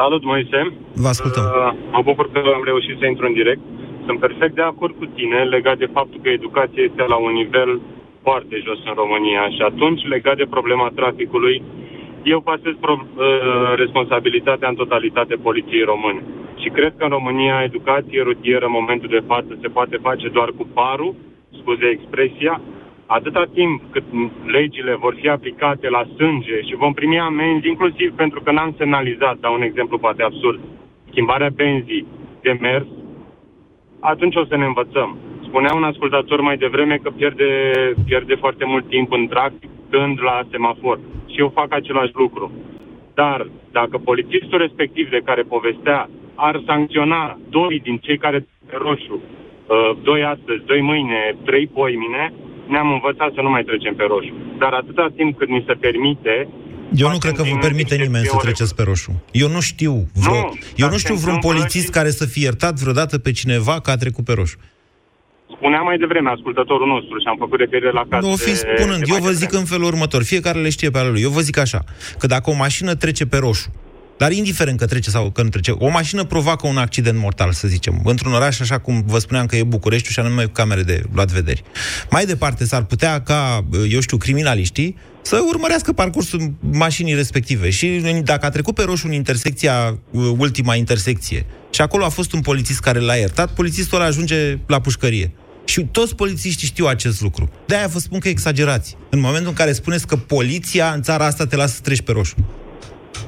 Salut, Moise! Vă ascultăm. Uh, mă bucur că am reușit să intru în direct. Sunt perfect de acord cu tine legat de faptul că educația este la un nivel foarte jos în România și atunci, legat de problema traficului, eu pasez pro- responsabilitatea în totalitate poliției române. Și cred că în România educație rutieră în momentul de față se poate face doar cu parul, scuze expresia, atâta timp cât legile vor fi aplicate la sânge și vom primi amenzi, inclusiv pentru că n-am semnalizat, dar un exemplu poate absurd, schimbarea benzii de mers, atunci o să ne învățăm. Spunea un ascultator mai devreme că pierde, pierde foarte mult timp în trafic, stând la semafor. Și eu fac același lucru. Dar dacă polițistul respectiv de care povestea ar sancționa doi din cei care pe roșu, doi astăzi, doi mâine, trei poimine, ne-am învățat să nu mai trecem pe roșu. Dar atâta timp cât ni se permite... Eu nu cred că vă permite nimeni să treceți pe roșu. Eu nu știu vreo, nu, eu nu știu vreun polițist care să fie iertat vreodată pe cineva că a trecut pe roșu. Spunea mai devreme ascultătorul nostru și am făcut referire la caz. Nu o fi spunând, eu vă zic în felul următor, fiecare le știe pe ale lui. Eu vă zic așa, că dacă o mașină trece pe roșu, dar indiferent că trece sau că nu trece, o mașină provoacă un accident mortal, să zicem, într-un oraș, așa cum vă spuneam că e Bucureștiul și anume camere de luat vederi. Mai departe, s-ar putea ca, eu știu, criminaliștii să urmărească parcursul mașinii respective. Și dacă a trecut pe roșu în intersecția, ultima intersecție, și acolo a fost un polițist care l-a iertat, polițistul ăla ajunge la pușcărie. Și toți polițiștii știu acest lucru. De-aia vă spun că exagerați. În momentul în care spuneți că poliția în țara asta te lasă să treci pe roșu.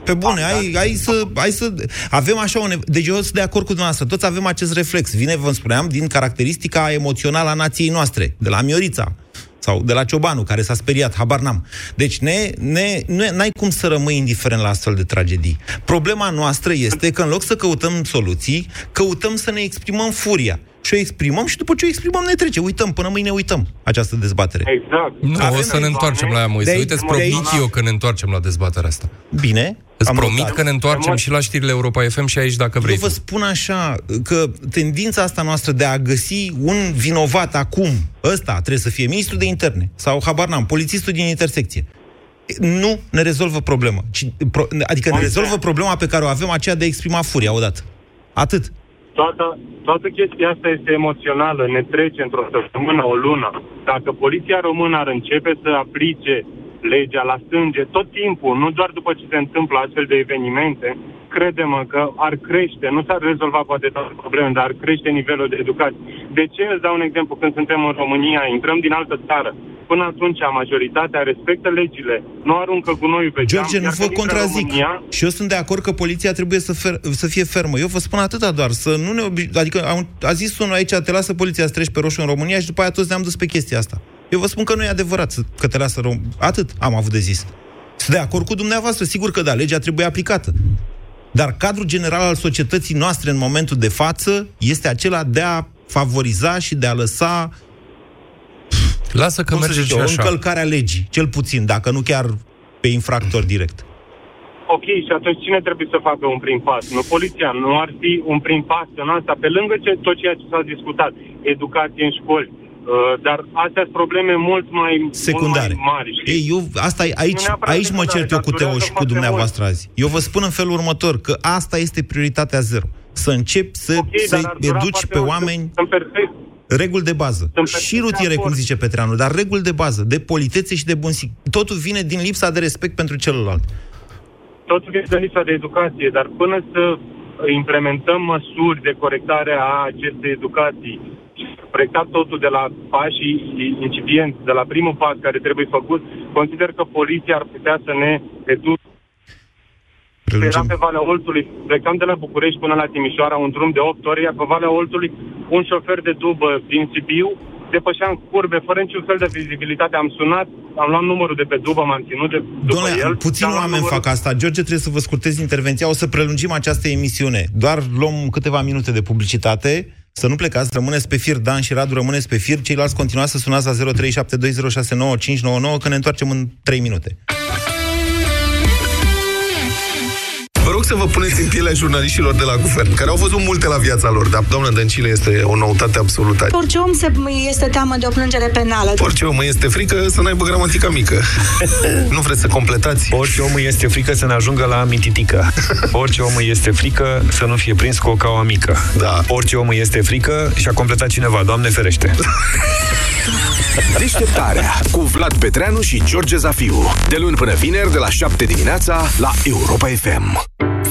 Pe bune, am, ai, da. ai, să, ai să... Avem așa o nevoie... Deci eu sunt de acord cu dumneavoastră. Toți avem acest reflex. Vine, vă spuneam, din caracteristica emoțională a nației noastre. De la Miorița. Sau de la Ciobanu, care s-a speriat, habar n-am. Deci ne, ne, ne, n-ai cum să rămâi indiferent la astfel de tragedii. Problema noastră este că în loc să căutăm soluții, căutăm să ne exprimăm furia. Și o exprimăm și după ce o exprimăm ne trece. Uităm, până mâine uităm această dezbatere. Exact. Nu, avem o să ne întoarcem la ea, Moise. Uite, îți promit eu că ne întoarcem la dezbaterea asta. Bine. Îți promit uitat. Că ne întoarcem și la știrile Europa F M și aici, dacă vrei. Eu vă spun așa, că tendința asta noastră de a găsi un vinovat acum, ăsta trebuie să fie ministrul de interne, sau, habar n-am, polițistul din intersecție, nu ne rezolvă problema. Adică ne rezolvă problema pe care o avem, aceea de a exprima furia odată. Atât. Toată, toată chestia asta este emoțională, ne trece într-o săptămână, o lună. Dacă poliția română ar începe să aplice legea la sânge tot timpul, nu doar după ce se întâmplă astfel de evenimente, crede-mă că ar crește, nu s-ar rezolva poate toate problemele, dar ar crește nivelul de educație. De ce? Îți dau un exemplu. Când suntem în România, intrăm din altă țară. Până atunci, majoritatea respectă legile, nu aruncă gunoiul pe geam. George, nu vă contrazic. România... Și eu sunt de acord că poliția trebuie să, fer... să fie fermă. Eu vă spun atâta doar, să nu ne obi... Adică am... a zis unul aici, te lasă poliția să treci pe roșu în România și după aia toți ne-am dus pe chestia asta. Eu vă spun că nu e adevărat că te lasă rom... Atât am avut de zis. Sunt de acord cu dumneavoastră, sigur că da, legea trebuie aplicată. Dar cadrul general al societății noastre în momentul de față este acela de a favoriza și de a lăsa... Lasă că merge și așa. O încălcare a legii, cel puțin, dacă nu chiar pe infractor direct. Ok, și atunci cine trebuie să facă un prim pas? Nu poliția, nu ar fi un prim pas în asta, pe lângă ce, tot ceea ce s-a discutat, educație în școli, uh, dar astea sunt probleme mult mai, secundare. Mult mai mari. Știi? Ei, eu, asta, aici aici mă cert eu cu Teo și cu dumneavoastră mult. Azi. Eu vă spun în felul următor, că asta este prioritatea zero. Să începi să, okay, să educi pe oameni... Sunt perfect. Reguli de bază. Și rutiere, cum zice Petreanu, dar reguli de bază, de politețe și de bunsic. Totul vine din lipsa de respect pentru celălalt. Totul vine din lipsa de educație, dar până să implementăm măsuri de corectare a acestei educații, corectat totul de la pașii incipienți, de la primul pas care trebuie făcut, consider că poliția ar putea să ne educe. Eram pe Valea Oltului, plecam de la București până la Timișoara, un drum de opt ore, iar pe Valea Oltului, un șofer de dubă din Sibiu, depășeam curbe, fără niciun fel de vizibilitate. Am sunat, am luat numărul de pe dubă, m-am ținut de după Doamne, el. Puțin oameni numărul... fac asta. George, trebuie să vă scurtez intervenția, o să prelungim această emisiune. Doar luăm câteva minute de publicitate. Să nu plecați, rămâneți pe fir, Dan și Radu, rămâneți pe fir. Ceilalți continuați să sunați la zero trei șapte doi zero șase nouă cinci nouă nouă, că ne întoarcem în trei minute. Vă rog să vă puneți în pielea jurnaliștilor de la guvern, care au văzut multe la viața lor, dar doamna Dăncilă este o noutate absolută. Orice om se este teamă de o plângere penală. Orice om este frică să n-aibă gramatica mică. Nu vreți să completați? Orice om este frică să ne ajungă la mititică. Orice om este frică să nu fie prins cu o caua mică. Da. Orice om este frică și a completat cineva, Doamne ferește. Deșteptarea cu Vlad Petreanu și George Zafiu. De luni până vineri, de la șapte dimineața, la Europa F M.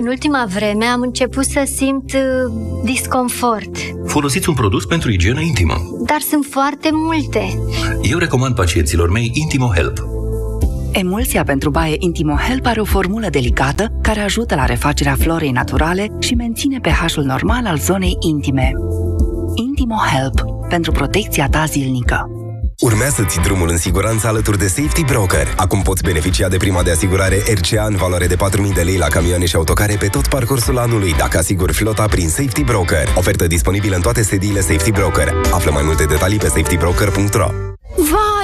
În ultima vreme am început să simt uh, disconfort. Folosiți un produs pentru igienă intimă. Dar sunt foarte multe. Eu recomand pacienților mei IntimoHelp. Emulsia pentru baie IntimoHelp are o formulă delicată care ajută la refacerea florei naturale și menține pH-ul normal al zonei intime. IntimoHelp. Pentru protecția ta zilnică. Urmează-ți drumul în siguranță alături de Safety Broker. Acum poți beneficia de prima de asigurare R C A în valoare de patru mii de lei la camioane și autocare pe tot parcursul anului, dacă asiguri flota prin Safety Broker. Ofertă disponibilă în toate sediile Safety Broker. Află mai multe detalii pe safety broker punct ro. Vai!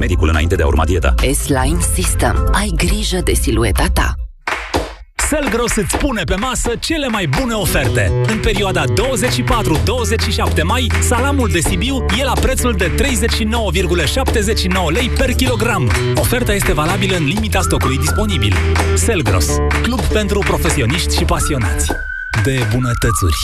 medicul înainte de a urma dieta. S-Line System. Ai grijă de silueta ta. Selgros îți pune pe masă cele mai bune oferte. În perioada douăzeci și patru - douăzeci și șapte mai, salamul de Sibiu e la prețul de treizeci și nouă virgulă șaptezeci și nouă lei per kilogram. Oferta este valabilă în limita stocului disponibil. Selgros, club pentru profesioniști și pasionați de bunătățuri.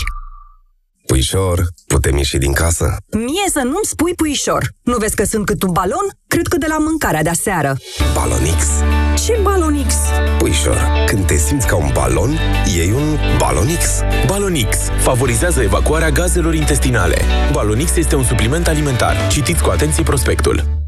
Puișor, putem ieși din casă? Mie să nu-mi spui puișor. Nu vezi că sunt cât un balon? Cred că de la mâncarea de-aseară. Balonix. Ce Balonix? Puișor, când te simți ca un balon, iei un Balonix. Balonix favorizează evacuarea gazelor intestinale. Balonix este un supliment alimentar. Citiți cu atenție prospectul.